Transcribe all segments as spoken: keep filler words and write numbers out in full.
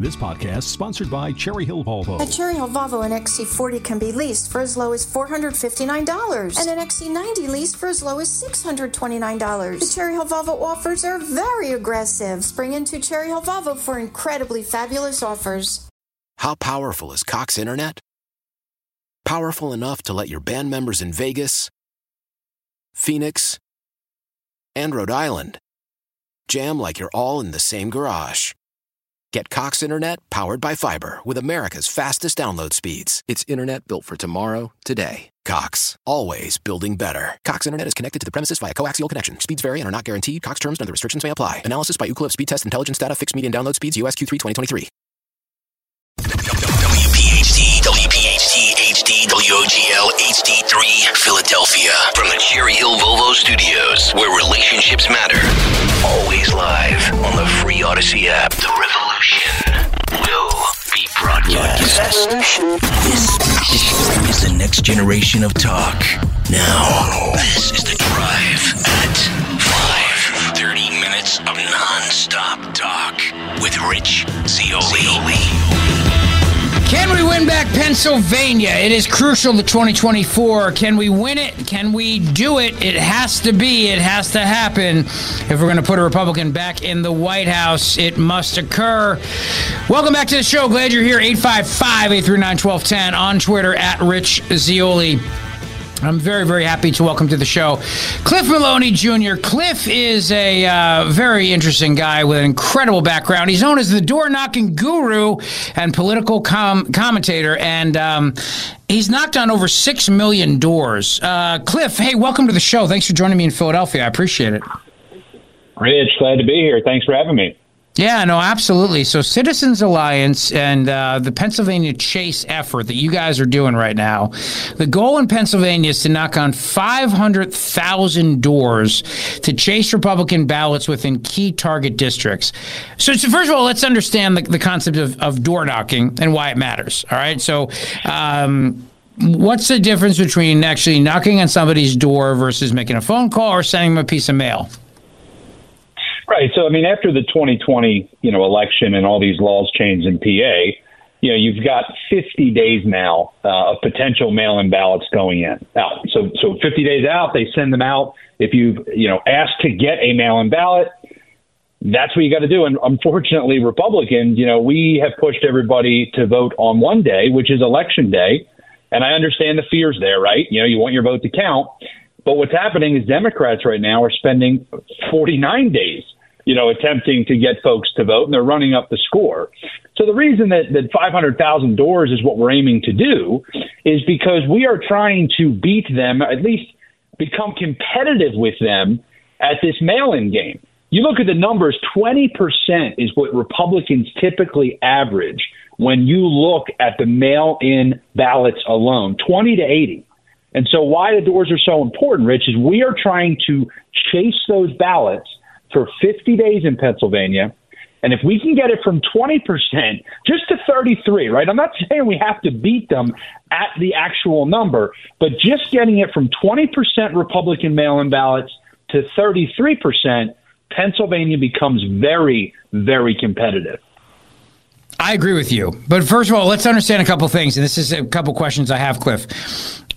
This podcast is sponsored by Cherry Hill Volvo. At Cherry Hill Volvo, an X C forty can be leased for as low as four hundred fifty-nine dollars and an X C ninety leased for as low as six hundred twenty-nine dollars. The Cherry Hill Volvo offers are very aggressive. Spring into Cherry Hill Volvo for incredibly fabulous offers. How powerful is Cox Internet? Powerful enough to let your band members in Vegas, Phoenix, and Rhode Island jam like you're all in the same garage. Get Cox Internet powered by fiber with America's fastest download speeds. It's internet built for tomorrow, today. Cox, always building better. Cox Internet is connected to the premises via coaxial connection. Speeds vary and are not guaranteed. Cox terms and other restrictions may apply. Analysis by Ookla speed test intelligence data. Fixed median download speeds. U S Q three twenty twenty-three. W P H D, W P H D, H D, W O G L, H D three, Philadelphia. From the Cherry Hill Volvo Studios, where relationships matter. Always live on the free Odyssey app. The revolution will be broadcast. Yes. This, this is the next generation of talk. Now, this is The Drive at five. thirty minutes of non-stop talk with Rich Zeoli. Can we win back Pennsylvania? It is crucial to twenty twenty-four. Can we win it? Can we do it? It has to be. It has to happen. If we're going to put a Republican back in the White House, it must occur. Welcome back to the show. Glad you're here. eight five five, eight three nine, one two one zero on Twitter at Rich Zeoli. I'm very, very happy to welcome to the show Cliff Maloney Junior Cliff is a uh, very interesting guy with an incredible background. He's known as the door-knocking guru and political com- commentator, and um, he's knocked on over six million doors. Uh, Cliff, hey, welcome to the show. Thanks for joining me in Philadelphia. I appreciate it. Rich, glad to be here. Thanks for having me. Yeah, no, absolutely. So Citizens Alliance and uh, the Pennsylvania Chase effort that you guys are doing right now, the goal in Pennsylvania is to knock on five hundred thousand doors to chase Republican ballots within key target districts. So, so first of all, let's understand the, the concept of, of door knocking and why it matters. All right. So um, what's the difference between actually knocking on somebody's door versus making a phone call or sending them a piece of mail? Right. So, I mean, after the twenty twenty, you know, election and all these laws changed in P A, you know, you've got fifty days now uh, of potential mail-in ballots going in. Out. So, so fifty days out, they send them out. If you've, you know, asked to get a mail-in ballot, that's what you got to do. And unfortunately, Republicans, you know, we have pushed everybody to vote on one day, which is Election Day. And I understand the fears there, right? You know, you want your vote to count. But what's happening is Democrats right now are spending forty-nine days, you know, attempting to get folks to vote, and they're running up the score. So the reason that, that five hundred thousand doors is what we're aiming to do is because we are trying to beat them, at least become competitive with them at this mail-in game. You look at the numbers, twenty percent is what Republicans typically average when you look at the mail-in ballots alone, twenty to eighty. And so why the doors are so important, Rich, is we are trying to chase those ballots for fifty days in Pennsylvania. And if we can get it from twenty percent just to thirty-three, right? I'm not saying we have to beat them at the actual number, but just getting it from twenty percent Republican mail-in ballots to thirty-three percent, Pennsylvania becomes very, very competitive. I agree with you. But first of all, let's understand a couple things. And this is a couple questions I have, Cliff.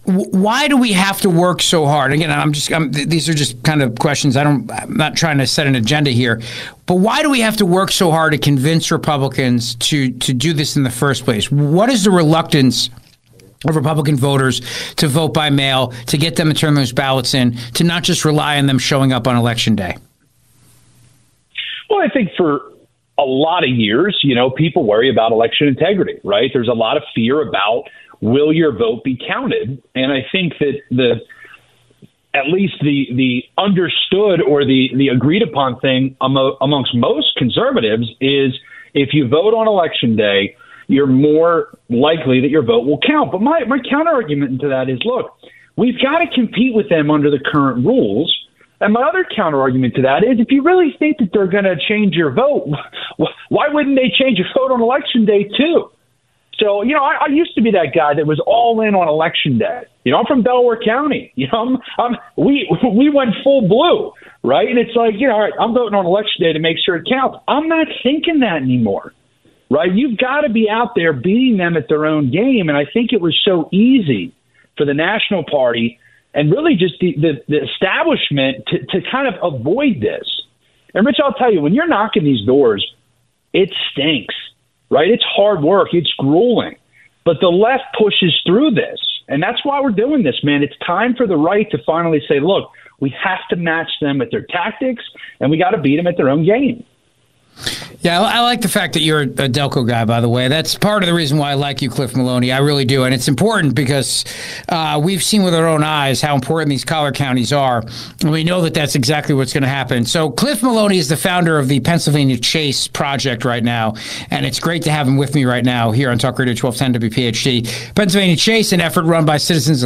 Why do we have to work so hard? Again, I'm just I'm, these are just kind of questions. I don't. I'm not trying to set an agenda here, but why do we have to work so hard to convince Republicans to to do this in the first place? What is the reluctance of Republican voters to vote by mail, to get them to turn those ballots in, to not just rely on them showing up on Election Day? Well, I think for a lot of years, you know, people worry about election integrity, right? There's a lot of fear about, will your vote be counted? And I think that the at least the the understood or the, the agreed upon thing amo- amongst most conservatives is if you vote on Election Day, you're more likely that your vote will count. But my, my counter argument to that is, look, we've got to compete with them under the current rules. And my other counter argument to that is if you really think that they're going to change your vote, why wouldn't they change your vote on Election Day, too? So, you know, I, I used to be that guy that was all in on Election Day. You know, I'm from Delaware County. You know, I'm, I'm, we we went full blue, right? And it's like, you know, all right, I'm voting on Election Day to make sure it counts. I'm not thinking that anymore. right? You've got to be out there beating them at their own game. And I think it was so easy for the National Party and really just the, the, the establishment to, to kind of avoid this. And, Rich, I'll tell you, when you're knocking these doors, it stinks, right? It's hard work. It's grueling. But the left pushes through this. And that's why we're doing this, man. It's time for the right to finally say, look, we have to match them at their tactics, and we got to beat them at their own game. Yeah, I like the fact that you're a Delco guy, by the way. That's part of the reason why I like you, Cliff Maloney. I really do. And it's important because uh, we've seen with our own eyes how important these collar counties are. And we know that that's exactly what's going to happen. So Cliff Maloney is the founder of the Pennsylvania Chase Project right now. And it's great to have him with me right now here on Talk Radio twelve ten W P H D. Pennsylvania Chase, an effort run by Citizens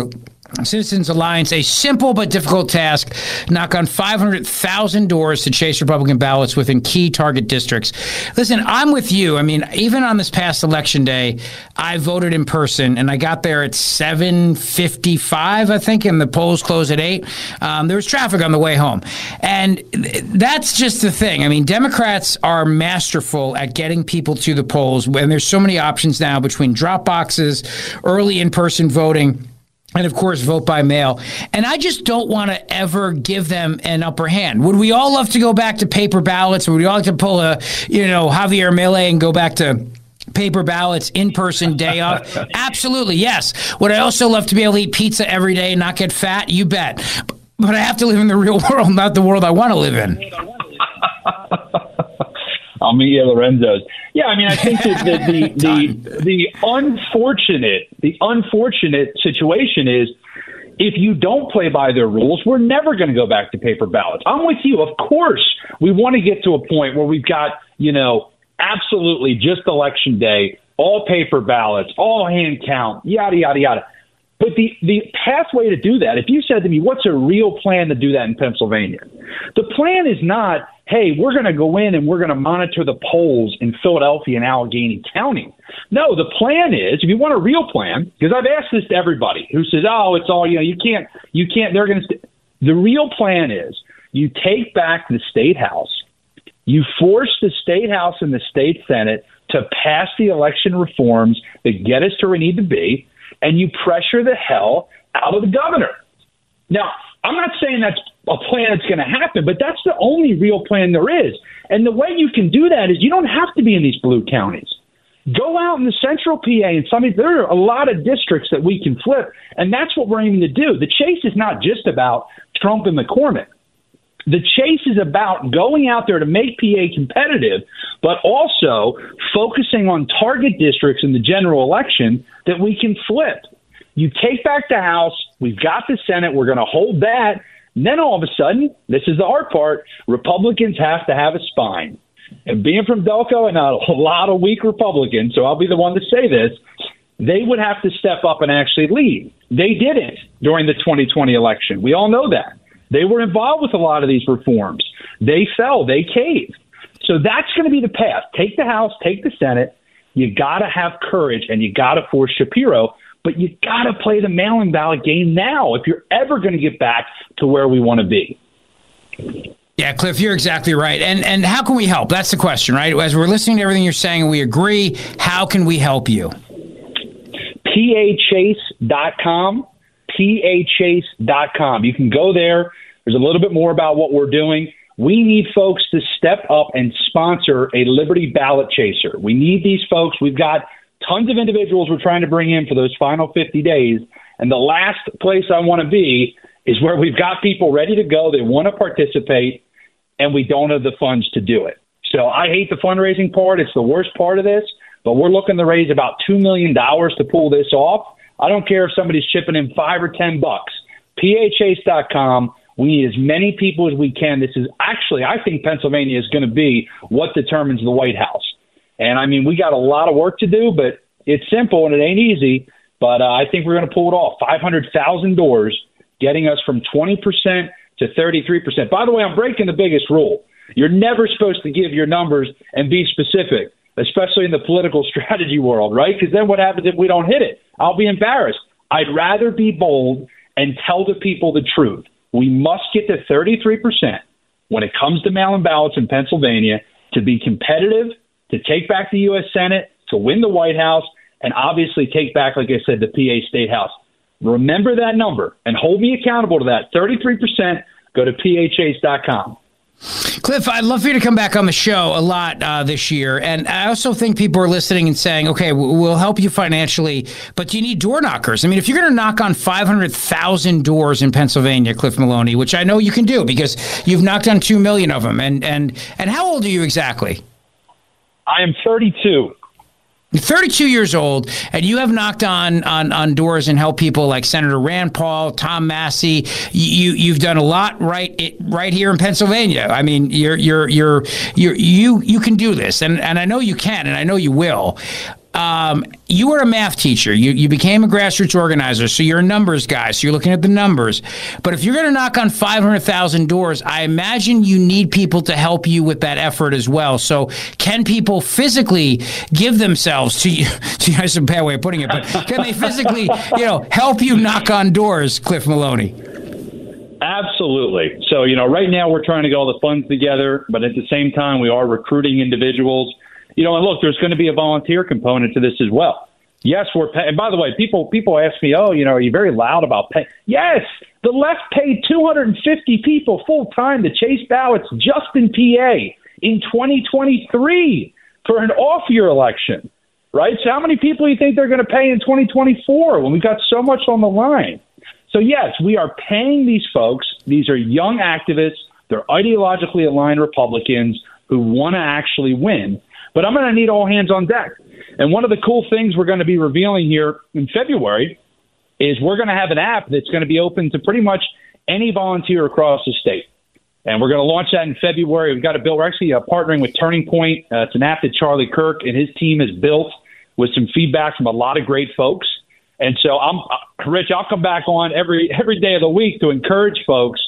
Citizens Alliance, a simple but difficult task, knock on five hundred thousand doors to chase Republican ballots within key target districts. Listen, I'm with you. I mean, even on this past election day, I voted in person, and I got there at seven fifty-five, I think, and the polls closed at eight. Um, there was traffic on the way home. And th- that's just the thing. I mean, Democrats are masterful at getting people to the polls, and there's so many options now between drop boxes, early in-person voting, and, of course, vote by mail. And I just don't want to ever give them an upper hand. Would we all love to go back to paper ballots? Would we all like to pull a, you know, Javier Milei and go back to paper ballots, in-person, day off? Absolutely, yes. Would I also love to be able to eat pizza every day and not get fat? You bet. But I have to live in the real world, not the world I want to live in. I'll meet you at Lorenzo's. Yeah, I mean, I think that the the, the the unfortunate the unfortunate situation is if you don't play by their rules, we're never going to go back to paper ballots. I'm with you. Of course, we want to get to a point where we've got, you know, absolutely just election day, all paper ballots, all hand count, yada, yada, yada. But the, the pathway to do that, if you said to me, what's a real plan to do that in Pennsylvania? The plan is not, hey, we're going to go in and we're going to monitor the polls in Philadelphia and Allegheny County. No, the plan is, if you want a real plan, because I've asked this to everybody who says, oh, it's all, you know, you can't, you can't, they're going to, st-. The real plan is you take back the state house, you force the state house and the state senate to pass the election reforms that get us to where we need to be, and you pressure the hell out of the governor. Now, I'm not saying that's a plan that's going to happen, but that's the only real plan there is. And the way you can do that is you don't have to be in these blue counties. Go out in the central P A and some of, there are a lot of districts that we can flip, and that's what we're aiming to do. The chase is not just about Trump and McCormick. The chase is about going out there to make P A competitive, but also focusing on target districts in the general election that we can flip. You take back the House. We've got the Senate. We're going to hold that. And then all of a sudden, this is the hard part, Republicans have to have a spine. And being from Delco and a lot of weak Republicans, so I'll be the one to say this, they would have to step up and actually lead. They didn't during the twenty twenty election. We all know that. They were involved with a lot of these reforms. They fell. They caved. So that's going to be the path. Take the House. Take the Senate. You got to have courage, and you got to force Shapiro. But you got to play the mail-in ballot game now if you're ever going to get back to where we want to be. Yeah, Cliff, you're exactly right. And and how can we help? That's the question, right? As we're listening to everything you're saying and we agree, how can we help you? P A Chase dot com. P A Chase dot com. You can go there. There's a little bit more about what we're doing. We need folks to step up and sponsor a Liberty ballot chaser. We need these folks. We've got tons of individuals we're trying to bring in for those final fifty days. And the last place I want to be is where we've got people ready to go. They want to participate, and we don't have the funds to do it. So I hate the fundraising part. It's the worst part of this. But we're looking to raise about two million dollars to pull this off. I don't care if somebody's chipping in five or ten bucks. P A Chase dot com. We need as many people as we can. This is actually, I think Pennsylvania is going to be what determines the White House. And, I mean, we got a lot of work to do, but it's simple and it ain't easy. But uh, I think we're going to pull it off. five hundred thousand doors, getting us from twenty percent to thirty-three percent. By the way, I'm breaking the biggest rule. You're never supposed to give your numbers and be specific, especially in the political strategy world, right? Because then what happens if we don't hit it? I'll be embarrassed. I'd rather be bold and tell the people the truth. We must get to thirty-three percent when it comes to mail-in ballots in Pennsylvania to be competitive, to take back the U S. Senate, to win the White House, and obviously take back, like I said, the P A State House. Remember that number and hold me accountable to that. thirty-three percent. Go to P H H dot com. Cliff, I'd love for you to come back on the show a lot uh, this year. And I also think people are listening and saying, okay, we'll help you financially, but you need door knockers. I mean, if you're going to knock on five hundred thousand doors in Pennsylvania, Cliff Maloney, which I know you can do because you've knocked on two million of them. And, and, and how old are you exactly? I am thirty-two. You're thirty-two years old, and you have knocked on, on, on doors and helped people like Senator Rand Paul, Tom Massie. You you've done a lot right it, right here in Pennsylvania. I mean, you're you're you're you you you can do this, and and I know you can, and I know you will. Um, you were a math teacher. You you became a grassroots organizer, so you're a numbers guy. So you're looking at the numbers. But if you're going to knock on five hundred thousand doors, I imagine you need people to help you with that effort as well. So can people physically give themselves to you? That's a bad way of putting it, but can they physically, you know, help you knock on doors, Cliff Maloney? Absolutely. So, you know, right now we're trying to get all the funds together, but at the same time we are recruiting individuals. You know, and look, there's going to be a volunteer component to this as well. Yes, we're paying. And by the way, people people ask me, oh, you know, are you very loud about pay? Yes, the left paid two hundred fifty people full time to chase ballots just in P A in twenty twenty-three for an off year election. Right. So how many people do you think they're going to pay in twenty twenty-four when we've got so much on the line? So, yes, we are paying these folks. These are young activists. They're ideologically aligned Republicans who want to actually win. But I'm going to need all hands on deck. And one of the cool things we're going to be revealing here in February is we're going to have an app that's going to be open to pretty much any volunteer across the state. And we're going to launch that in February. We've got a bill. We're actually uh, partnering with Turning Point. Uh, it's an app that Charlie Kirk and his team has built with some feedback from a lot of great folks. And so, I'm uh, Rich, I'll come back on every every day of the week to encourage folks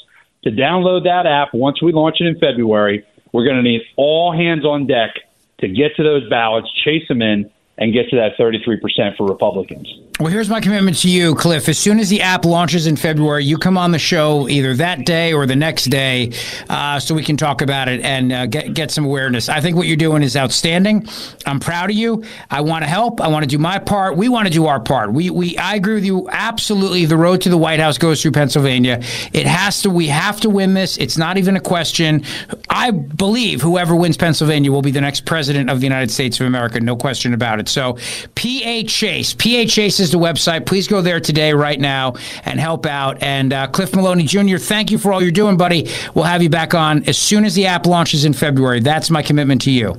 to download that app. Once we launch it in February, we're going to need all hands on deck to get to those ballots, chase them in, and get to that thirty-three percent for Republicans. Well, here's my commitment to you, Cliff. As soon as the app launches in February, you come on the show either that day or the next day uh, so we can talk about it and uh, get, get some awareness. I think what you're doing is outstanding. I'm proud of you. I want to help. I want to do my part. We want to do our part. We we I agree with you. Absolutely. The road to the White House goes through Pennsylvania. It has to. We have to win this. It's not even a question. I believe whoever wins Pennsylvania will be the next president of the United States of America. No question about it. So P A Chase, P A Chase is the website. Please go there today, right now, and help out. And uh, Cliff Maloney Junior, thank you for all you're doing, buddy. We'll have you back on as soon as the app launches in February. That's my commitment to you.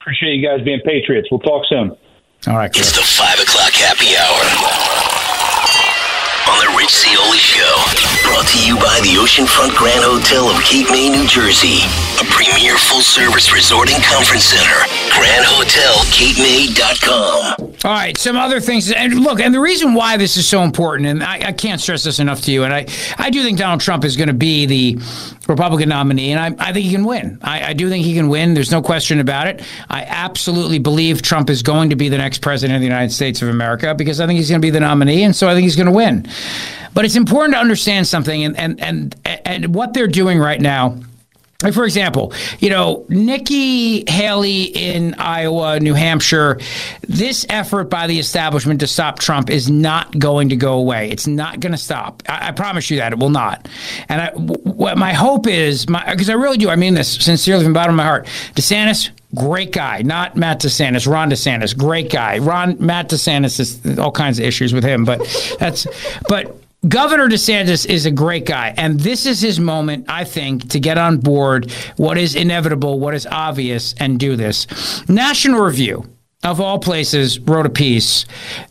Appreciate you guys being patriots. We'll talk soon. All right, Cliff. It's the five o'clock happy hour on the Rich Zeoli Show. Brought to you by the Oceanfront Grand Hotel of Cape May, New Jersey. A premier full-service resort and conference center. Grand Hotel, Cape May dot com. All right, some other things. And look, and the reason why this is so important, and I, I can't stress this enough to you, and I, I do think Donald Trump is going to be the Republican nominee, and I, I think he can win. I, I do think he can win. There's no question about it. I absolutely believe Trump is going to be the next president of the United States of America because I think he's going to be the nominee, and so I think he's going to win. But it's important to understand something, and and and, and what they're doing right now. Like, for example, you know, Nikki Haley in Iowa, New Hampshire, this effort by the establishment to stop Trump is not going to go away. It's not going to stop. I, I promise you that. It will not. And I, what my hope is, because I really do, I mean this sincerely from the bottom of my heart, DeSantis, great guy, not Matt DeSantis, Ron DeSantis, great guy. Ron, Matt DeSantis is all kinds of issues with him, but that's, but Governor DeSantis is a great guy, and this is his moment, I think, to get on board what is inevitable, what is obvious, and do this. National Review, of all places, wrote a piece.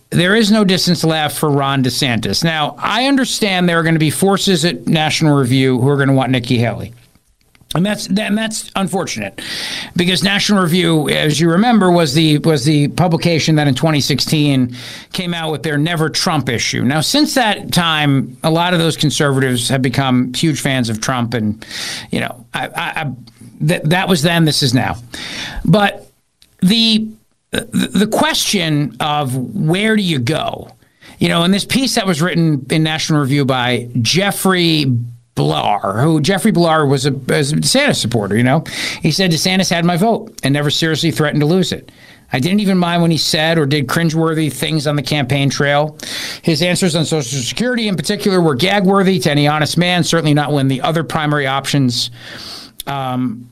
There is no distance left for Ron DeSantis. Now, I understand there are going to be forces at National Review who are going to want Nikki Haley. And that's and that's unfortunate, because National Review, as you remember, was the was the publication that in twenty sixteen came out with their Never Trump issue. Now, since that time, a lot of those conservatives have become huge fans of Trump, and you know, I, I, I, th- that was then. This is now. But the the question of where do you go, you know, in this piece that was written in National Review by Jeffrey Blehar, who Jeffrey Blehar was a, was a DeSantis supporter, you know. He said DeSantis had my vote and never seriously threatened to lose it. I didn't even mind when he said or did cringeworthy things on the campaign trail. His answers on Social Security in particular were gag-worthy to any honest man, certainly not when the other primary options um,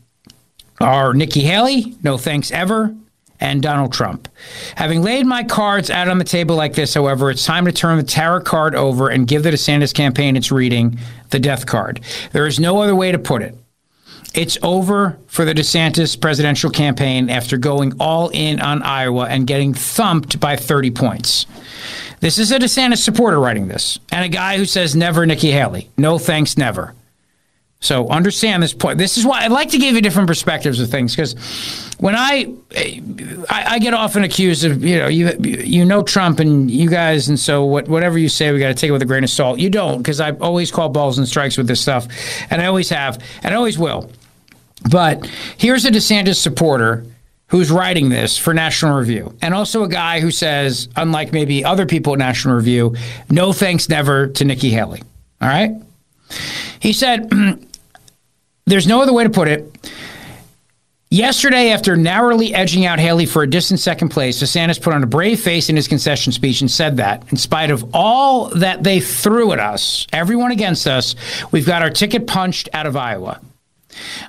are Nikki Haley, no thanks ever, and Donald Trump. Having laid my cards out on the table like this, however, it's time to turn the tarot card over and give the DeSantis campaign its reading, the death card. There is no other way to put it. It's over for the DeSantis presidential campaign after going all in on Iowa and getting thumped by thirty points. This is a DeSantis supporter writing this, and a guy who says never Nikki Haley. No thanks, never. So understand this point. This is why I like to give you different perspectives of things, because when I, I I get often accused of, you know, you you know Trump and you guys, and so what, whatever you say, we got to take it with a grain of salt. You don't, because I always call balls and strikes with this stuff, and I always have, and I always will. But here's a DeSantis supporter who's writing this for National Review, and also a guy who says, unlike maybe other people at National Review, no thanks never to Nikki Haley. All right? He said, there's no other way to put it. Yesterday, after narrowly edging out Haley for a distant second place, DeSantis put on a brave face in his concession speech and said that, in spite of all that they threw at us, everyone against us, we've got our ticket punched out of Iowa.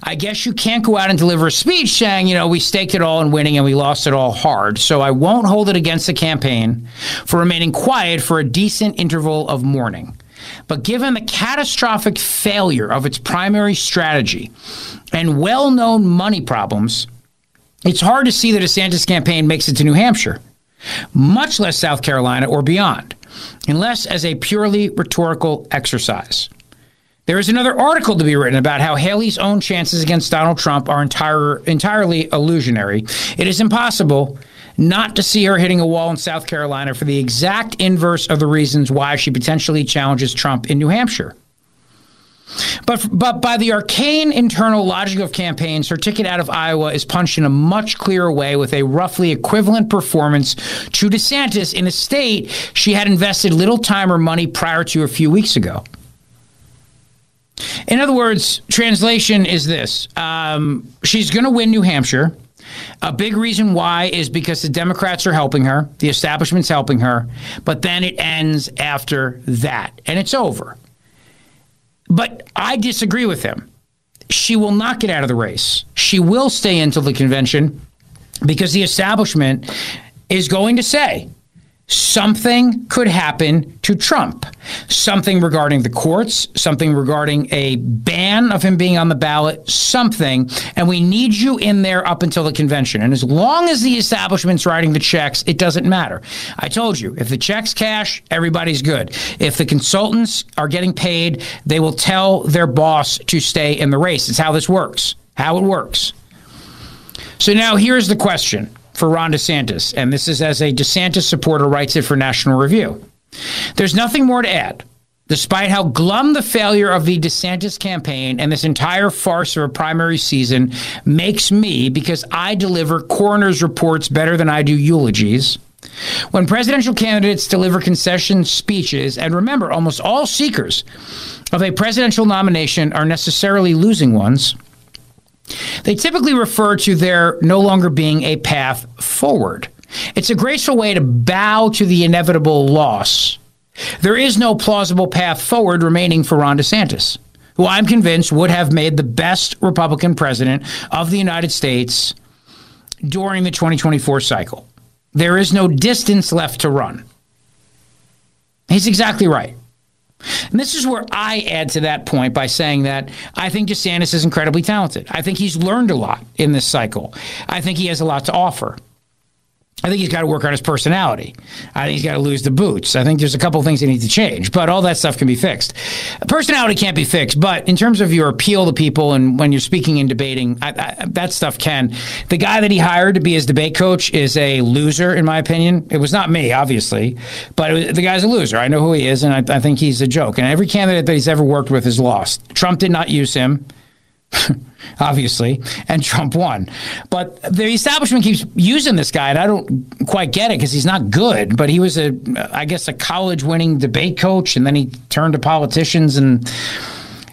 I guess you can't go out and deliver a speech saying, you know, we staked it all in winning and we lost it all hard. So I won't hold it against the campaign for remaining quiet for a decent interval of mourning. But given the catastrophic failure of its primary strategy and well-known money problems, it's hard to see that DeSantis campaign makes it to New Hampshire, much less South Carolina or beyond, unless as a purely rhetorical exercise. There is another article to be written about how Haley's own chances against Donald Trump are entire, entirely illusionary. It is impossible not to see her hitting a wall in South Carolina for the exact inverse of the reasons why she potentially challenges Trump in New Hampshire. But, but by the arcane internal logic of campaigns, her ticket out of Iowa is punched in a much clearer way with a roughly equivalent performance to DeSantis in a state she had invested little time or money prior to a few weeks ago. In other words, translation is this. Um, she's going to win New Hampshire. A big reason why is because the Democrats are helping her. The establishment's helping her. But then it ends after that, and it's over. But I disagree with him. She will not get out of the race. She will stay until the convention because the establishment is going to say, something could happen to Trump. Something regarding the courts, something regarding a ban of him being on the ballot, something. And we need you in there up until the convention. And as long as the establishment's writing the checks, it doesn't matter. I told you, if the checks cash, everybody's good. If the consultants are getting paid, they will tell their boss to stay in the race. It's how this works, how it works. So now here's the question. For Ron DeSantis, and this is as a DeSantis supporter writes it for National Review. There's nothing more to add. Despite how glum the failure of the DeSantis campaign and this entire farce of a primary season makes me, because I deliver coroner's reports better than I do eulogies, when presidential candidates deliver concession speeches, and remember, almost all seekers of a presidential nomination are necessarily losing ones, they typically refer to there no longer being a path forward. It's a graceful way to bow to the inevitable loss. There is no plausible path forward remaining for Ron DeSantis, who I'm convinced would have made the best Republican president of the United States during the twenty twenty-four cycle. There is no distance left to run. He's exactly right. And this is where I add to that point by saying that I think DeSantis is incredibly talented. I think he's learned a lot in this cycle. I think he has a lot to offer. I think he's got to work on his personality. I think he's got to lose the boots. I think there's a couple of things that need to change, but all that stuff can be fixed. Personality can't be fixed, but in terms of your appeal to people and when you're speaking and debating, I, I, that stuff can. The guy that he hired to be his debate coach is a loser, in my opinion. It was not me, obviously, but it was, the guy's a loser. I know who he is, and I, I think he's a joke. And every candidate that he's ever worked with is lost. Trump did not use him. Obviously, and Trump won. But the establishment keeps using this guy, and I don't quite get it because he's not good. But he was, a, I guess, a college-winning debate coach, and then he turned to politicians. And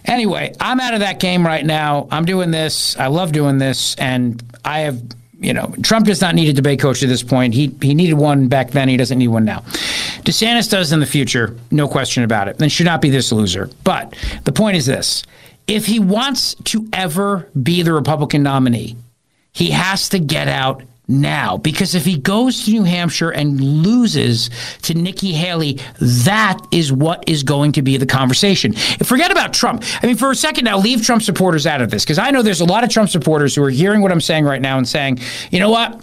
Anyway, I'm out of that game right now. I'm doing this. I love doing this. And I have, you know, Trump does not need a debate coach at this point. He he needed one back then. He doesn't need one now. DeSantis does in the future. No question about it. And should not be this loser. But the point is this. If he wants to ever be the Republican nominee, he has to get out now, because if he goes to New Hampshire and loses to Nikki Haley, that is what is going to be the conversation. Forget about Trump. I mean, for a second now, leave Trump supporters out of this, because I know there's a lot of Trump supporters who are hearing what I'm saying right now and saying, you know what?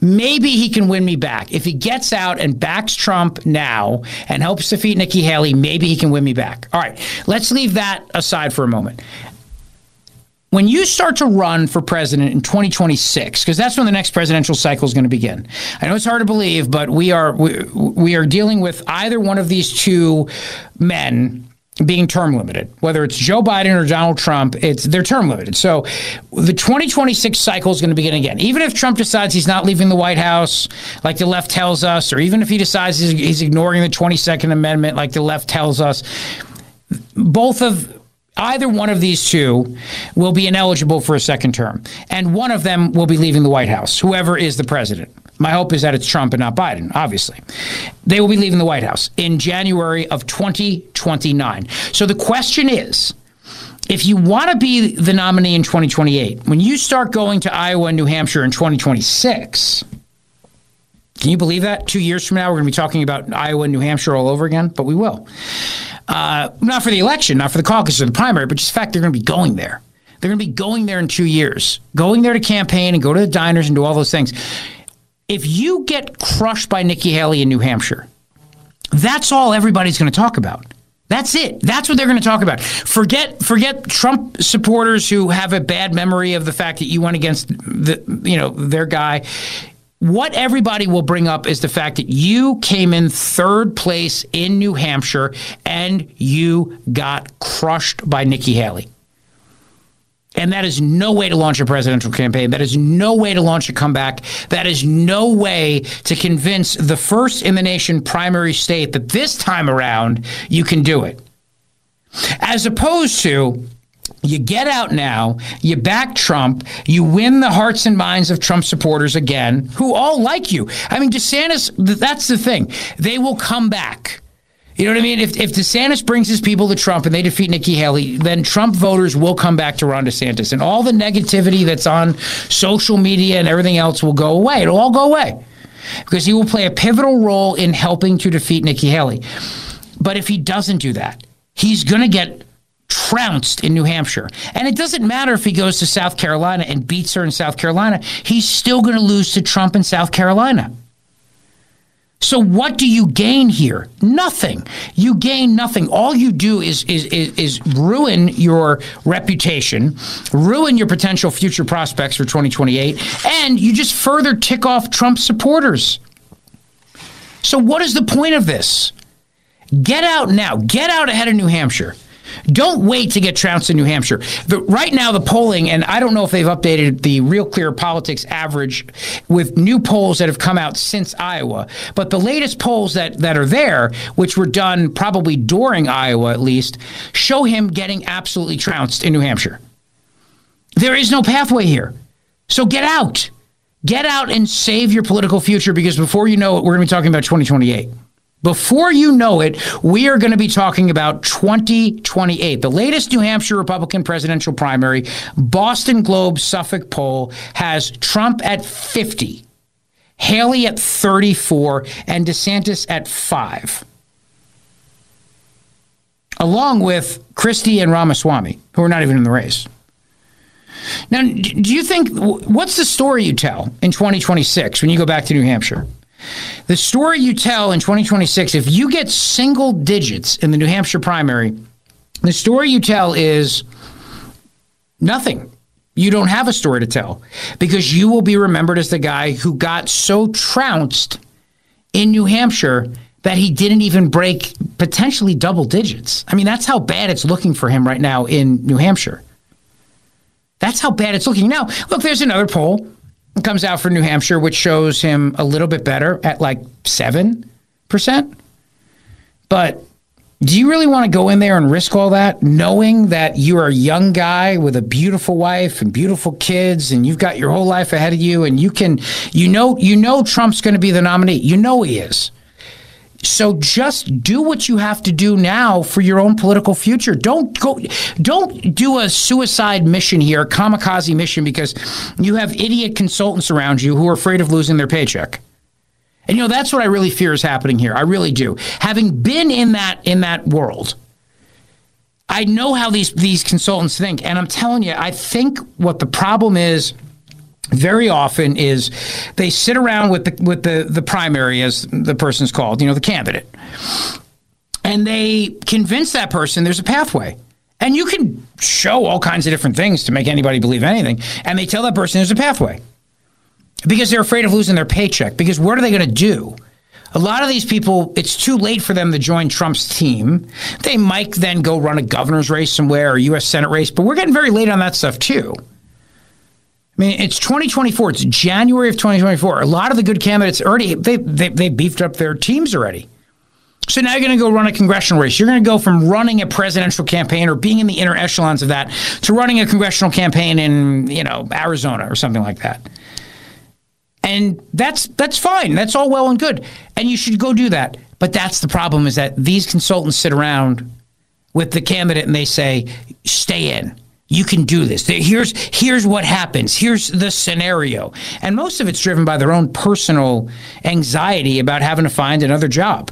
Maybe he can win me back. If he gets out and backs Trump now and helps defeat Nikki Haley, maybe he can win me back. All right, let's leave that aside for a moment. When you start to run for president in twenty twenty-six, because that's when the next presidential cycle is going to begin. I know it's hard to believe, but we are we, we are dealing with either one of these two men being term limited. Whether it's Joe Biden or Donald Trump, it's they're term limited. So the twenty twenty-six cycle is going to begin again. Even if Trump decides he's not leaving the White House, like the left tells us, or even if he decides he's, he's ignoring the twenty-second Amendment, like the left tells us, both of Either one of these two will be ineligible for a second term, and one of them will be leaving the White House, whoever is the president. My hope is that it's Trump and not Biden, obviously. They will be leaving the White House in January of twenty twenty-nine. So the question is, if you want to be the nominee in twenty twenty-eight, when you start going to Iowa and New Hampshire in twenty twenty-six, can you believe that? Two years from now, we're going to be talking about Iowa and New Hampshire all over again, but we will. Uh, not for the election, not for the caucus or the primary, but just the fact they're going to be going there. They're going to be going there in two years, going there to campaign and go to the diners and do all those things. If you get crushed by Nikki Haley in New Hampshire, that's all everybody's going to talk about. That's it. That's what they're going to talk about. Forget forget Trump supporters who have a bad memory of the fact that you went against the, you know, their guy. What everybody will bring up is the fact that you came in third place in New Hampshire and you got crushed by Nikki Haley. And that is no way to launch a presidential campaign. That is no way to launch a comeback. That is no way to convince the first in the nation primary state that this time around you can do it. As opposed to, you get out now, you back Trump, you win the hearts and minds of Trump supporters again, who all like you. I mean, DeSantis, that's the thing. They will come back. You know what I mean? If if DeSantis brings his people to Trump and they defeat Nikki Haley, then Trump voters will come back to Ron DeSantis. And all the negativity that's on social media and everything else will go away. It'll all go away. Because he will play a pivotal role in helping to defeat Nikki Haley. But if he doesn't do that, he's going to get trounced in New Hampshire. And it doesn't matter if he goes to South Carolina and beats her in South Carolina. He's still going to lose to Trump in South Carolina. So what do you gain here? Nothing. You gain nothing. All you do is is is, is ruin your reputation, ruin your potential future prospects for twenty twenty-eight, and you just further tick off Trump supporters. So what is the point of this? Get out now. Get out ahead of New Hampshire. Don't wait to get trounced in New Hampshire. The, right now, the polling, and I don't know if they've updated the Real Clear Politics average with new polls that have come out since Iowa, but the latest polls that, that are there, which were done probably during Iowa at least, show him getting absolutely trounced in New Hampshire. There is no pathway here. So get out. Get out and save your political future, because before you know it, we're going to be talking about twenty twenty-eight. Before you know it, we are going to be talking about twenty twenty-eight. The latest New Hampshire Republican presidential primary, Boston Globe Suffolk poll has Trump at fifty, Haley at thirty-four, and DeSantis at five, along with Christie and Ramaswamy, who are not even in the race. Now, do you think, what's the story you tell in twenty twenty-six when you go back to New Hampshire? The story you tell in twenty twenty-six, if you get single digits in the New Hampshire primary, the story you tell is nothing. You don't have a story to tell, because you will be remembered as the guy who got so trounced in New Hampshire that he didn't even break potentially double digits. I mean, that's how bad it's looking for him right now in New Hampshire. That's how bad it's looking. Now, look, there's another poll comes out for New Hampshire, which shows him a little bit better at like seven percent. But Do you really want to go in there and risk all that, knowing that you're a young guy with a beautiful wife and beautiful kids, and you've got your whole life ahead of you, and you can, you know, you know Trump's going to be the nominee. You know he is. So just do what you have to do now for your own political future. Don't go, don't do a suicide mission here, a kamikaze mission, because you have idiot consultants around you who are afraid of losing their paycheck. And, you know, that's what I really fear is happening here. I really do. Having been in that in that world, I know how these, these consultants think. And I'm telling you, I think what the problem is very often is they sit around with the, with the, the primary, as the person's called, you know, the candidate. And they convince that person there's a pathway. And you can show all kinds of different things to make anybody believe anything. And they tell that person there's a pathway. Because they're afraid of losing their paycheck. Because what are they going to do? A lot of these people, it's too late for them to join Trump's team. They might then go run a governor's race somewhere or a U S Senate race, but we're getting very late on that stuff too. I mean, it's twenty twenty-four. It's January of twenty twenty-four. A lot of the good candidates already, they they, they beefed up their teams already. So now you're going to go run a congressional race. You're going to go from running a presidential campaign or being in the inner echelons of that to running a congressional campaign in, you know, Arizona or something like that. And that's that's fine. That's all well and good. And you should go do that. But that's the problem, is that these consultants sit around with the candidate and they say, stay in. You can do this. Here's, here's what happens. Here's the scenario. And most of it's driven by their own personal anxiety about having to find another job.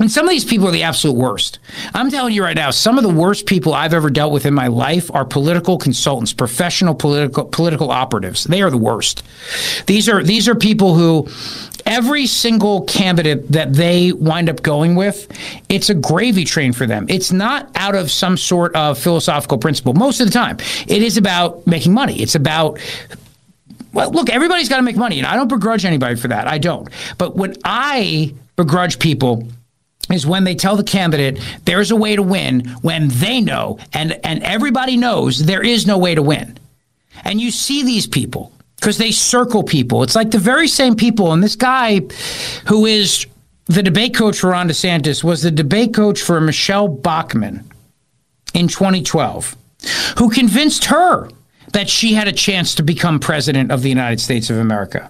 And some of these people are the absolute worst. I'm telling you right now, some of the worst people I've ever dealt with in my life are political consultants, professional political political operatives. They are the worst. These are these are people who every single candidate that they wind up going with, it's a gravy train for them. It's not out of some sort of philosophical principle. Most of the time, it is about making money. It's about, well, look, everybody's got to make money. And I don't begrudge anybody for that. I don't. But when I begrudge people is when they tell the candidate there's a way to win when they know, and, and everybody knows, there is no way to win. And you see these people because they circle people. It's like the very same people. And this guy who is the debate coach for Ron DeSantis was the debate coach for Michelle Bachmann in twenty twelve, who convinced her that she had a chance to become president of the United States of America.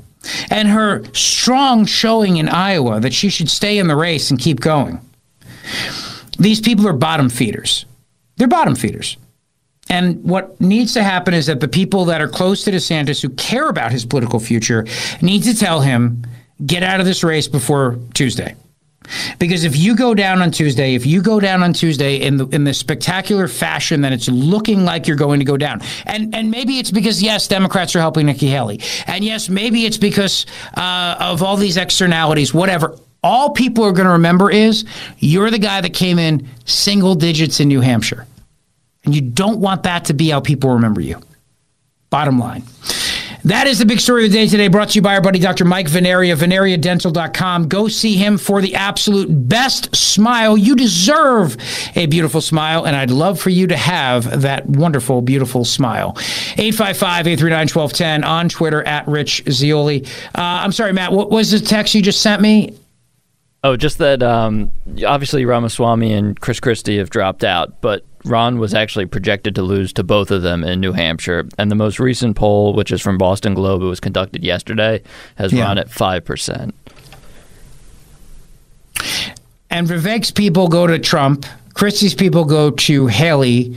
And her strong showing in Iowa that she should stay in the race and keep going. These people are bottom feeders. They're bottom feeders. And what needs to happen is that the people that are close to DeSantis who care about his political future need to tell him, get out of this race before Tuesday. Because if you go down on Tuesday, if you go down on Tuesday in the in the spectacular fashion that it's looking like you're going to go down, and and maybe it's because, yes, Democrats are helping Nikki Haley, and yes, maybe it's because uh, of all these externalities, whatever. All people are going to remember is you're the guy that came in single digits in New Hampshire, and you don't want that to be how people remember you. Bottom line. That is the big story of the day today, brought to you by our buddy Doctor Mike Veneria, veneria dental dot com. Go see him for the absolute best smile. You deserve a beautiful smile, and I'd love for you to have that wonderful, beautiful smile. eight five five, eight three nine, one two one zero on Twitter, at Rich Zeoli. Uh, I'm sorry, Matt, what was the text you just sent me? Oh, just that um, obviously Ramaswamy and Chris Christie have dropped out, but Ron was actually projected to lose to both of them in New Hampshire. And the most recent poll, which is from Boston Globe, it was conducted yesterday, has yeah. Ron at five percent. And Vivek's people go to Trump. Christie's people go to Haley.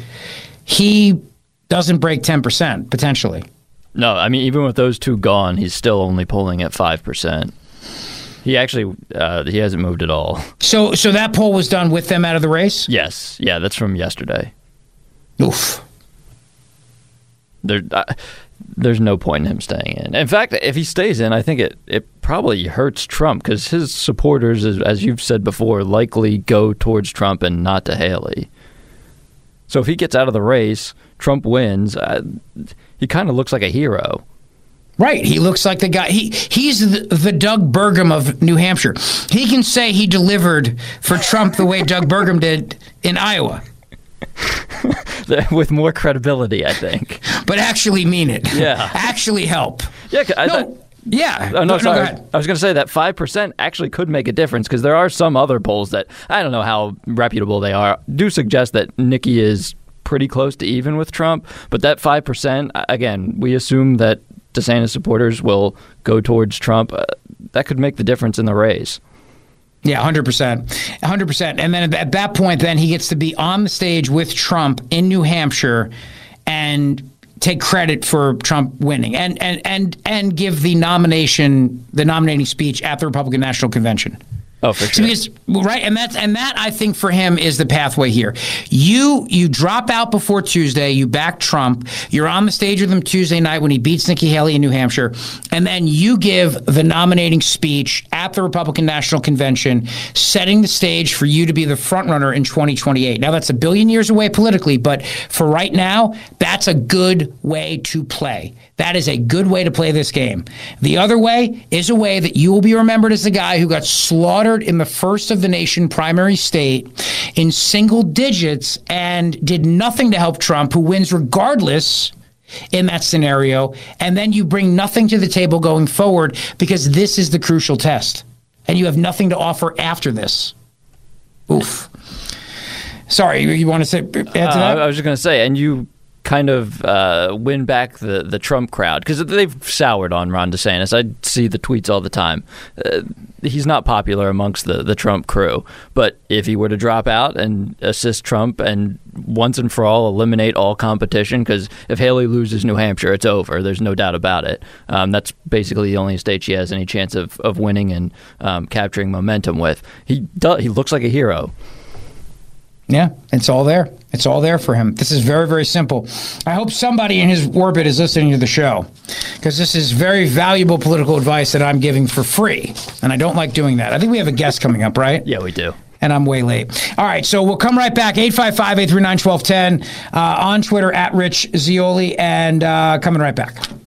He doesn't break ten percent, potentially. No, I mean, even with those two gone, he's still only polling at five percent. He actually, uh, he hasn't moved at all. So so that poll was done with them out of the race? Yes. Yeah, that's from yesterday. Oof. There, uh, there's no point in him staying in. In fact, if he stays in, I think it, it probably hurts Trump, because his supporters, as you've said before, likely go towards Trump and not to Haley. So if he gets out of the race, Trump wins, uh, he kind of looks like a hero. Right. He looks like the guy. He He's the, the Doug Burgum of New Hampshire. He can say he delivered for Trump the way Doug Burgum did in Iowa. With more credibility, I think. But actually mean it. Yeah. Actually help. Yeah. I, no, Yeah. Oh, no, no, sorry. No, I was going to say that five percent actually could make a difference, because there are some other polls that, I don't know how reputable they are, do suggest that Nikki is pretty close to even with Trump. But that five percent, again, we assume that DeSantis supporters will go towards Trump. Uh, that could make the difference in the race. Yeah, one hundred percent. one hundred percent. And then at that point, then he gets to be on the stage with Trump in New Hampshire and take credit for Trump winning and and and and give the nomination, the nominating speech at the Republican National Convention. Oh, for sure. So because, right, and that's and that I think for him is the pathway here. You you drop out before Tuesday, you back Trump, you're on the stage with him Tuesday night when he beats Nikki Haley in New Hampshire, and then you give the nominating speech at the Republican National Convention, setting the stage for you to be the front runner in twenty twenty-eight. Now that's a billion years away politically, but for right now, that's a good way to play. That is a good way to play this game. The other way is a way that you will be remembered as the guy who got slaughtered in the first of the nation primary state in single digits and did nothing to help Trump, who wins regardless in that scenario. And then you bring nothing to the table going forward, because this is the crucial test and you have nothing to offer after this. Oof. Sorry, you want to say, add to that? Uh, I was just going to say, and you kind of uh, win back the, the Trump crowd, because they've soured on Ron DeSantis. I see the tweets all the time. Uh, he's not popular amongst the, the Trump crew. But if he were to drop out and assist Trump and once and for all eliminate all competition, because if Haley loses New Hampshire, it's over. There's no doubt about it. Um, that's basically the only state she has any chance of, of winning and um, capturing momentum with. He does, he looks like a hero. Yeah, it's all there. It's all there for him. This is very, very simple. I hope somebody in his orbit is listening to the show, because this is very valuable political advice that I'm giving for free, and I don't like doing that. I think we have a guest coming up, right? Yeah, we do. And I'm way late. All right, so we'll come right back. eight five five, eight three nine, one two one zero uh, on Twitter, at Rich Zeoli, and uh, coming right back.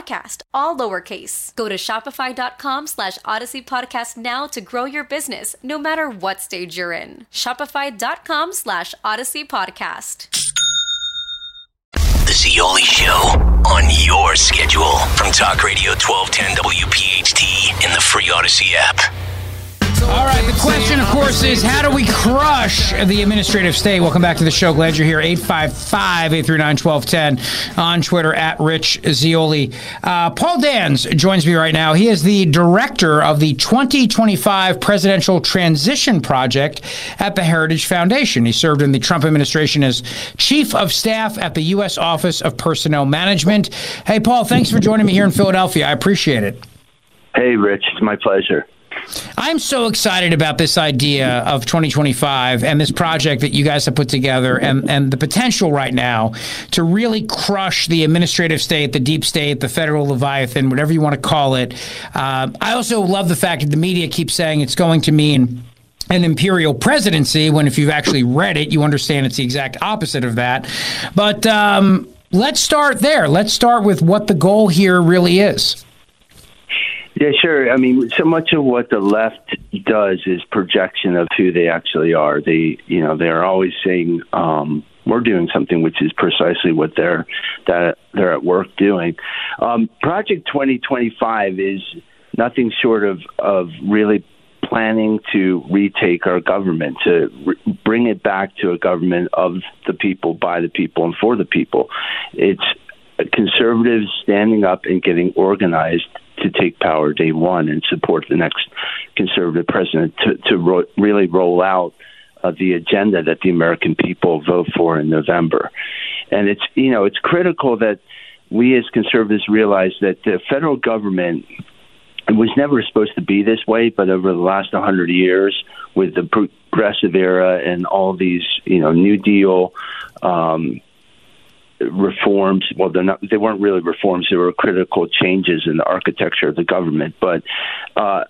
Podcast, all lowercase. Go to shopify.com slash Odyssey Podcast now to grow your business, no matter what stage you're in. Shopify.com slash Odyssey Podcast. The Zeoli Show, on your schedule from Talk Radio twelve ten W P H T in the free Odyssey app. All right, the question, of course, is how do we crush the administrative state? Welcome back to the show. Glad you're here. eight five five, eight three nine, one two one zero on Twitter, at Rich Zeoli. Uh, Paul Dans joins me right now. He is the director of the twenty twenty-five Presidential Transition Project at the Heritage Foundation. He served in the Trump administration as chief of staff at the U S Office of Personnel Management. Hey, Paul, thanks for joining me here in Philadelphia. I appreciate it. Hey, Rich. It's my pleasure. I'm so excited about this idea of twenty twenty-five and this project that you guys have put together and, and the potential right now to really crush the administrative state, the deep state, the federal Leviathan, whatever you want to call it. Uh, I also love the fact that the media keeps saying it's going to mean an imperial presidency, when if you've actually read it, you understand it's the exact opposite of that. But um, let's start there. Let's start with what the goal here really is. Yeah, sure. I mean, so much of what the left does is projection of who they actually are. They, you know, they're always saying um, we're doing something, which is precisely what they're that they're at work doing. Um, Project twenty twenty-five is nothing short of, of really planning to retake our government, to re- bring it back to a government of the people, by the people, and for the people. It's conservatives standing up and getting organized to take power day one and support the next conservative president to, to ro- really roll out uh, the agenda that the American people vote for in November. And it's, you know, it's critical that we as conservatives realize that the federal government was never supposed to be this way, but over the last one hundred years with the progressive era and all these, you know, New Deal um reforms, well, they're not, they weren't really reforms, they were critical changes in the architecture of the government, but uh,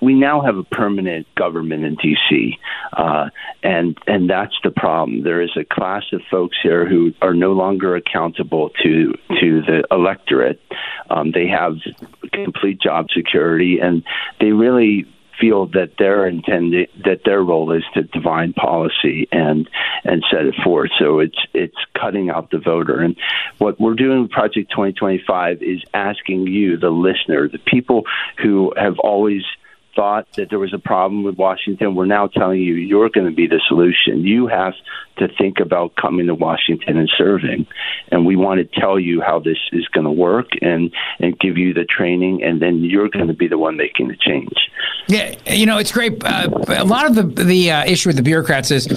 we now have a permanent government in D C, uh, and and that's the problem. There is a class of folks here who are no longer accountable to, to the electorate. Um, they have complete job security, and they really feel that they're intended, that their role is to divine policy and and set it forth. So it's it's cutting out the voter. And what we're doing with Project twenty twenty-five is asking you, the listener, the people who have always thought that there was a problem with Washington, we're now telling you you're going to be the solution. You have to think about coming to Washington and serving. And we want to tell you how this is going to work and, and give you the training, and then you're going to be the one making the change. Yeah, you know, it's great. Uh, a lot of the, the uh, issue with the bureaucrats is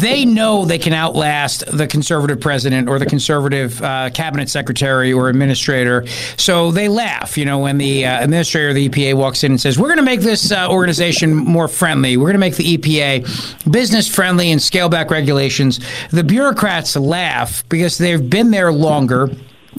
they know they can outlast the conservative president or the conservative uh, cabinet secretary or administrator. So they laugh, you know, when the uh, administrator of the E P A walks in and says, we're going to make this Uh, organization more friendly. We're going to make the E P A business friendly and scale back regulations. The bureaucrats laugh because they've been there longer.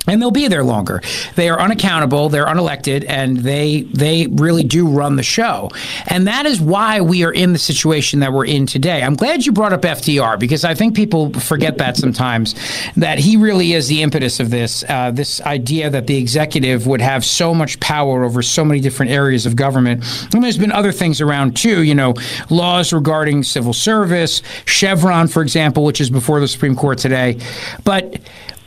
And they'll be there longer. They are unaccountable, they're unelected, and they they really do run the show. And that is why we are in the situation that we're in today. I'm glad you brought up F D R, because I think people forget that sometimes, that he really is the impetus of this, uh, this idea that the executive would have so much power over so many different areas of government. And there's been other things around, too, you know, laws regarding civil service, Chevron, for example, which is before the Supreme Court today. But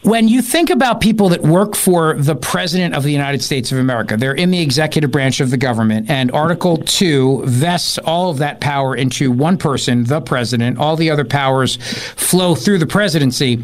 when you think about people that work for the President of the United States of America, they're in the executive branch of the government, and Article two vests all of that power into one person, the President. All the other powers flow through the presidency.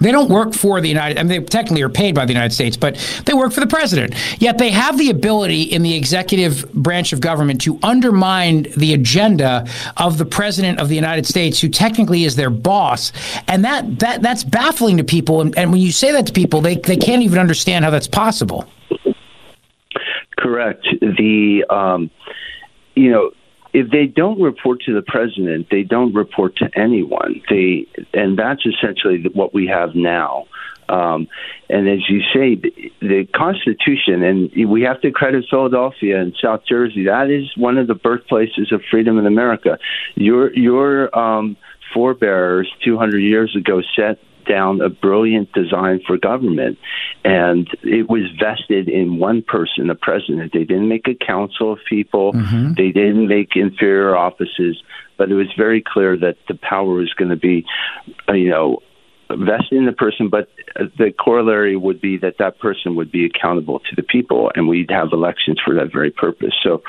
They don't work for the United, I mean, they technically are paid by the United States, but they work for the president. Yet they have the ability in the executive branch of government to undermine the agenda of the president of the United States, who technically is their boss. And that, that that's baffling to people. And, and when you say that to people, they, they can't even understand how that's possible. Correct. The, um, you know, if they don't report to the president, they don't report to anyone. They, and that's essentially what we have now. Um, and as you say, the, the Constitution, and we have to credit Philadelphia and South Jersey, that is one of the birthplaces of freedom in America. Your, your um, forebears two hundred years ago set down a brilliant design for government, and it was vested in one person, the president. They didn't make a council of people. Mm-hmm. They didn't make inferior offices, but it was very clear that the power was going to be, you know, vested in the person, but the corollary would be that that person would be accountable to the people, and we'd have elections for that very purpose. So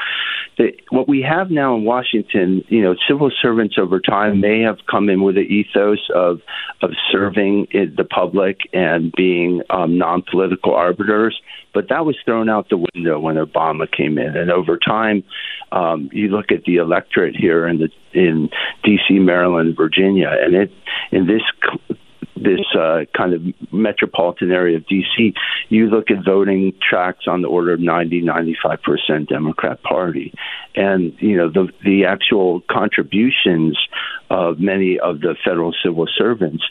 the, what we have now in Washington, you know, civil servants over time may have come in with the ethos of of serving the public and being um, non-political arbiters, but that was thrown out the window when Obama came in. And over time, um, you look at the electorate here in the in D C, Maryland, Virginia, and it in this this uh, kind of metropolitan area of D C, you look at voting tracts on the order of ninety, ninety-five percent Democrat Party. And, you know, the, the actual contributions of many of the federal civil servants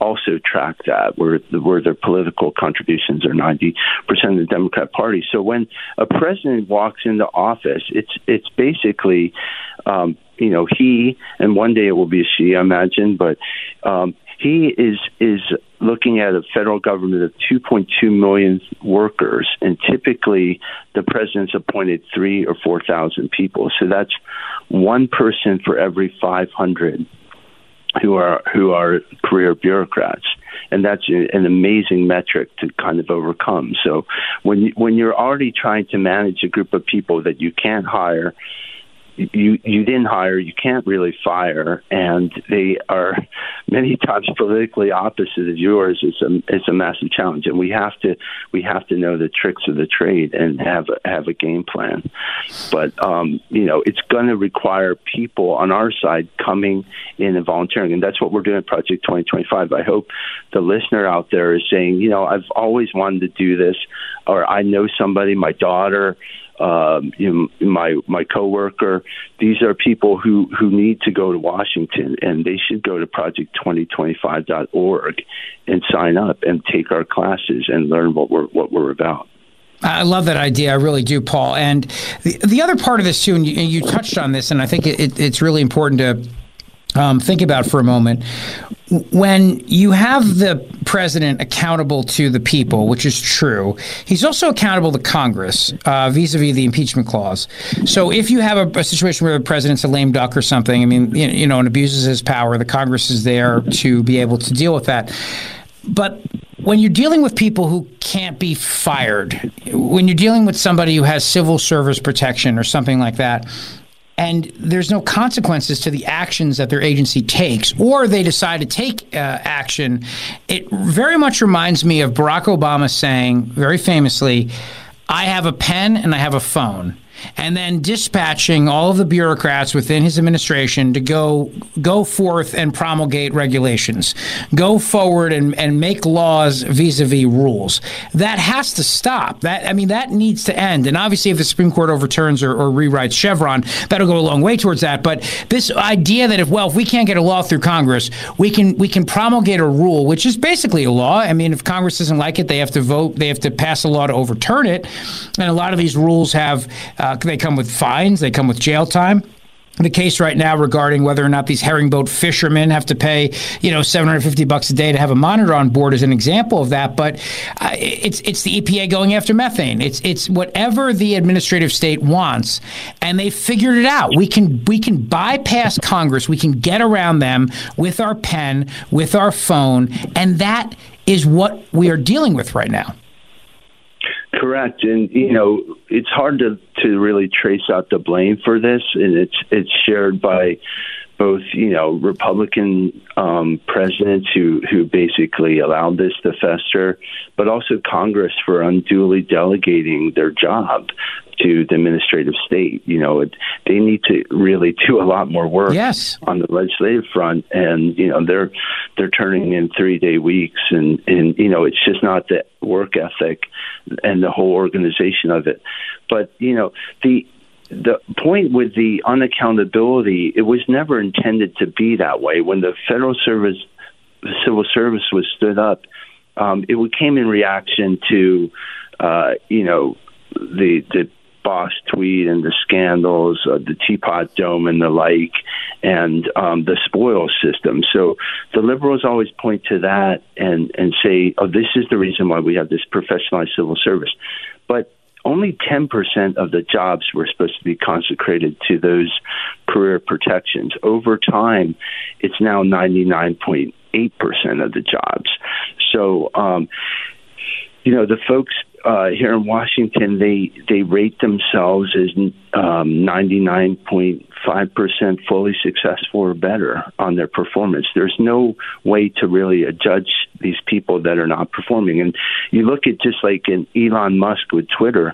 also track that, where, where their political contributions are ninety percent of the Democrat Party. So when a president walks into office, it's it's basically, um, you know, he, and one day it will be she, I imagine, but um, he is is looking at a federal government of two point two million workers, and typically the president's appointed three or four thousand people. So that's one person for every five hundred who are who are career bureaucrats, and that's an amazing metric to kind of overcome. So when when you're already trying to manage a group of people that you can't hire, You you didn't hire, you can't really fire, and they are many times politically opposite of yours. It's a it's a massive challenge, and we have to we have to know the tricks of the trade and have a, have a game plan. But um, you know, it's going to require people on our side coming in and volunteering, and that's what we're doing at Project twenty twenty-five. I hope the listener out there is saying, you know, I've always wanted to do this, or I know somebody, my daughter. Um, you know, my my coworker. These are people who, who need to go to Washington, and they should go to project twenty twenty-five dot org and sign up and take our classes and learn what we're what we're about. I love that idea. I really do, Paul. And the, the other part of this too, and you, you touched on this, and I think it, it's really important to um, think about for a moment. When you have the president accountable to the people, which is true, he's also accountable to Congress uh, vis-a-vis the impeachment clause. So if you have a, a situation where the president's a lame duck or something, I mean, you, you know, and abuses his power, the Congress is there to be able to deal with that. But when you're dealing with people who can't be fired, when you're dealing with somebody who has civil service protection or something like that, and there's no consequences to the actions that their agency takes, or they decide to take uh, action, it very much reminds me of Barack Obama saying, very famously, I have a pen and I have a phone. And then dispatching all of the bureaucrats within his administration to go go forth and promulgate regulations, go forward and, and make laws vis-a-vis rules. That has to stop. That I mean, that needs to end. And obviously, if the Supreme Court overturns or, or rewrites Chevron, that'll go a long way towards that. But this idea that if, well, if we can't get a law through Congress, we can we can promulgate a rule, which is basically a law. I mean, if Congress doesn't like it, they have to vote. They have to pass a law to overturn it. And a lot of these rules have uh, Uh, they come with fines. They come with jail time. The case right now regarding whether or not these herringboat fishermen have to pay, you know, seven hundred fifty bucks a day to have a monitor on board is an example of that. But uh, it's it's the E P A going after methane. It's it's whatever the administrative state wants, and they figured it out. We can we can bypass Congress. We can get around them with our pen, with our phone, and that is what we are dealing with right now. Correct. And, you know, it's hard to, to really trace out the blame for this. And it's it's shared by both, you know, Republican um, presidents who, who basically allowed this to fester, but also Congress for unduly delegating their job to the administrative state. You know, it, they need to really do a lot more work yes. on the legislative front. And, you know, they're they're turning in three day weeks. And, and, you know, it's just not the work ethic and the whole organization of it. But, you know, the the point with the unaccountability, it was never intended to be that way. When the federal service, the civil service was stood up, um, it came in reaction to, uh, you know, the the boss tweet and the scandals, uh, the Teapot Dome and the like, and um, the spoils system. So the liberals always point to that and, and say, oh, this is the reason why we have this professionalized civil service. But only ten percent of the jobs were supposed to be consecrated to those career protections. Over time, it's now ninety-nine point eight percent of the jobs. So, um, you know, the folks uh, here in Washington, they, they rate themselves as um, ninety-nine point five percent fully successful or better on their performance. There's no way to really judge these people that are not performing. And you look at just like an Elon Musk with Twitter.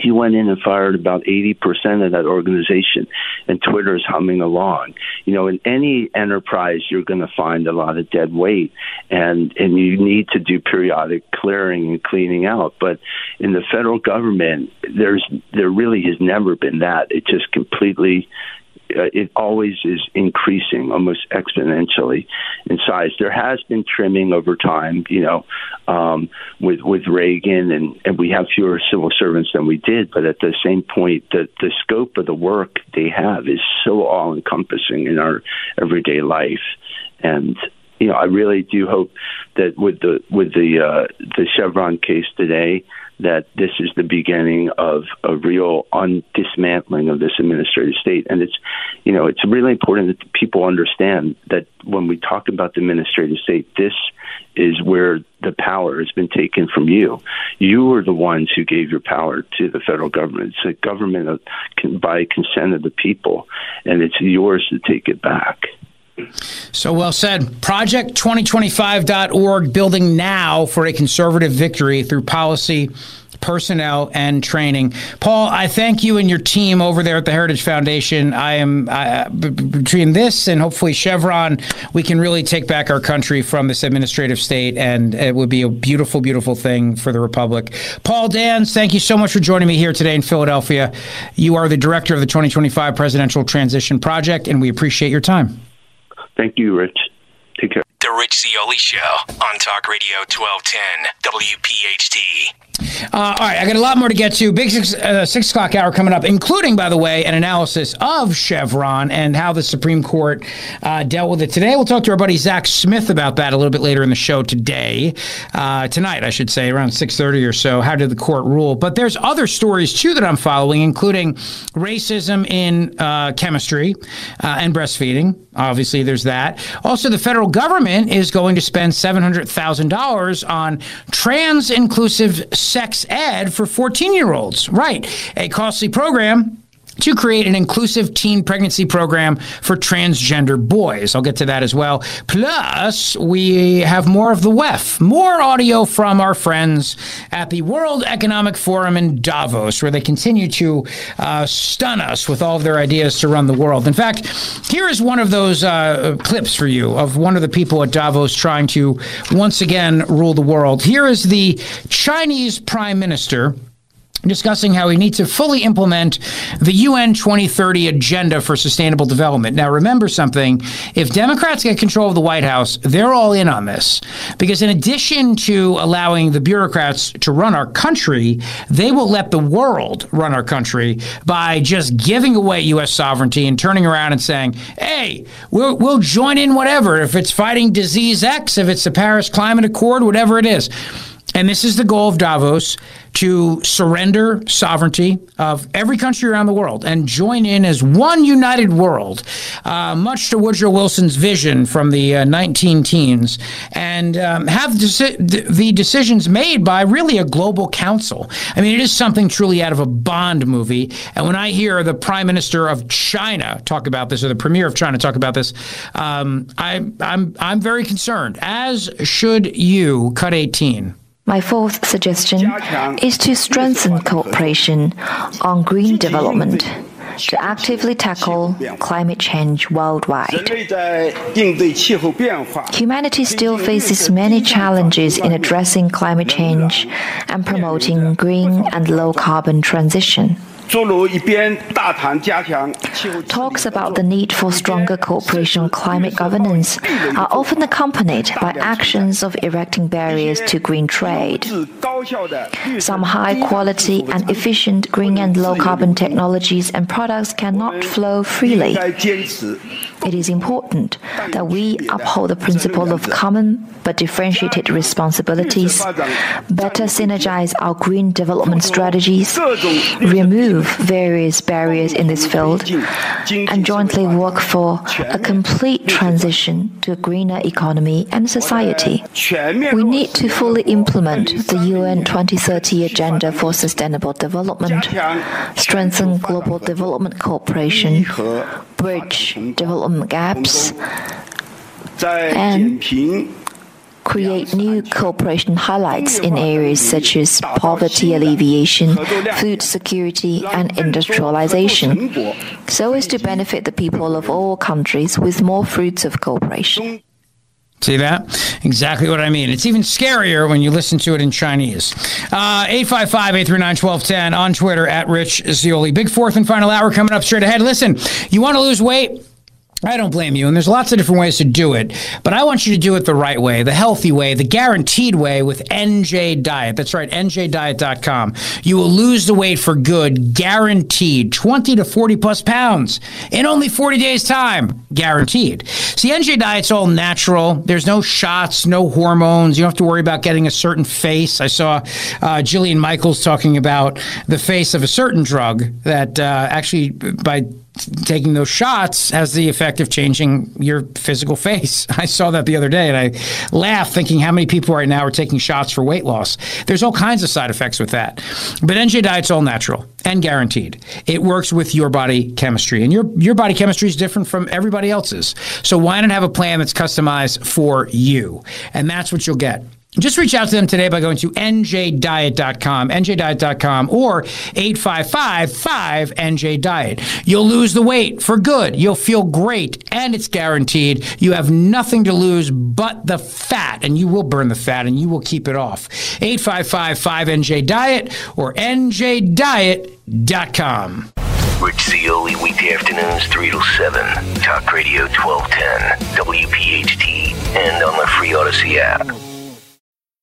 He went in and fired about eighty percent of that organization, and Twitter is humming along. You know, in any enterprise, you're going to find a lot of dead weight, and, and you need to do periodic clearing and cleaning out. But in the federal government, there's there really has never been that. It just completely... It always is increasing almost exponentially in size. There has been trimming over time, you know, um, with with Reagan, and, and we have fewer civil servants than we did. But at the same point, the, the scope of the work they have is so all-encompassing in our everyday life. And, you know, I really do hope that with the with the uh, the Chevron case today, that this is the beginning of a real un- dismantling of this administrative state. And it's, you know, it's really important that people understand that when we talk about the administrative state, this is where the power has been taken from you. You are the ones who gave your power to the federal government. It's a government of, can, by consent of the people, and it's yours to take it back. So well said. Project twenty twenty-five dot org, building now for a conservative victory through policy, personnel, and training. Paul, I thank you and your team over there at the Heritage Foundation. I am I, between this and hopefully Chevron, we can really take back our country from this administrative state, and it would be a beautiful, beautiful thing for the Republic. Paul Dans, thank you so much for joining me here today in Philadelphia. You are the director of the twenty twenty-five Presidential Transition Project, and we appreciate your time. Thank you, Rich. Take care. The Rich Zeoli Show on Talk Radio twelve ten W P H T. Uh, all right, I got a lot more to get to. Big six, uh, six o'clock hour coming up, including, by the way, an analysis of Chevron and how the Supreme Court uh, dealt with it today. We'll talk to our buddy Zach Smith about that a little bit later in the show today. Uh, tonight, I should say, around six thirty or so. How did the court rule? But there's other stories, too, that I'm following, including racism in uh, chemistry uh, and breastfeeding. Obviously, there's that. Also, the federal government is going to spend seven hundred thousand dollars on trans-inclusive sex ed for fourteen-year-olds. Right. A costly program to create an inclusive teen pregnancy program for transgender boys. I'll get to that as well. Plus, we have more of the W E F, more audio from our friends at the World Economic Forum in Davos, where they continue to uh, stun us with all of their ideas to run the world. In fact, here is one of those uh, clips for you of one of the people at Davos trying to once again rule the world. Here is the Chinese Prime Minister discussing how we need to fully implement the U N twenty thirty agenda for sustainable development. Now, remember something. If Democrats get control of the White House, they're all in on this. Because in addition to allowing the bureaucrats to run our country, they will let the world run our country by just giving away U S sovereignty and turning around and saying, hey, we'll, we'll join in whatever. If it's fighting disease X, if it's the Paris Climate Accord, whatever it is. And this is the goal of Davos, to surrender sovereignty of every country around the world and join in as one united world, uh, much to Woodrow Wilson's vision from the uh, nineteen teens, and um, have deci- the decisions made by really a global council. I mean, it is something truly out of a Bond movie. And when I hear the Prime Minister of China talk about this, or the Premier of China talk about this, um, I, I'm, I'm very concerned, as should you. Cut eighteen. My fourth suggestion is to strengthen cooperation on green development to actively tackle climate change worldwide. Humanity still faces many challenges in addressing climate change and promoting green and low-carbon transition. Talks about the need for stronger cooperation on climate governance are often accompanied by actions of erecting barriers to green trade. Some high-quality and efficient green and low-carbon technologies and products cannot flow freely. it is important that we uphold the principle of common but differentiated responsibilities, better synergize our green development strategies, remove various barriers in this field, and jointly work for a complete transition to a greener economy and society. We need to fully implement the U N twenty thirty Agenda for Sustainable Development, strengthen global development cooperation, bridge development gaps, and create new cooperation highlights in areas such as poverty alleviation, food security, and industrialization, so as to benefit the people of all countries with more fruits of cooperation. See that? Exactly what I mean. It's even scarier when you listen to it in Chinese. Uh, eight five five, eight three nine, one two one zero on Twitter at Rich Zeoli. Big fourth and final hour coming up straight ahead. Listen, you want to lose weight? I don't blame you, and there's lots of different ways to do it, but I want you to do it the right way, the healthy way, the guaranteed way with N J Diet. That's right, N J Diet dot com. You will lose the weight for good, guaranteed, twenty to forty plus pounds in only forty days' time, guaranteed. See, N J Diet's all natural. There's no shots, no hormones. You don't have to worry about getting a certain face. I saw uh, Jillian Michaels talking about the face of a certain drug that uh, actually by taking those shots has the effect of changing your physical face. I saw that the other day, and I laughed thinking how many people right now are taking shots for weight loss. There's all kinds of side effects with that. But N J Diet's all natural and guaranteed. It works with your body chemistry, and your, your body chemistry is different from everybody else's. So why not have a plan that's customized for you? And that's what you'll get. Just reach out to them today by going to N J Diet dot com, N J Diet dot com, or eight five five, five N J Diet. You'll lose the weight for good. You'll feel great, and it's guaranteed. You have nothing to lose but the fat, and you will burn the fat, and you will keep it off. eight five five, five N J Diet or N J Diet dot com. Rich Zeoli, weekday afternoons, three to seven. Talk Radio twelve ten, W P H T, and on the free Odyssey app.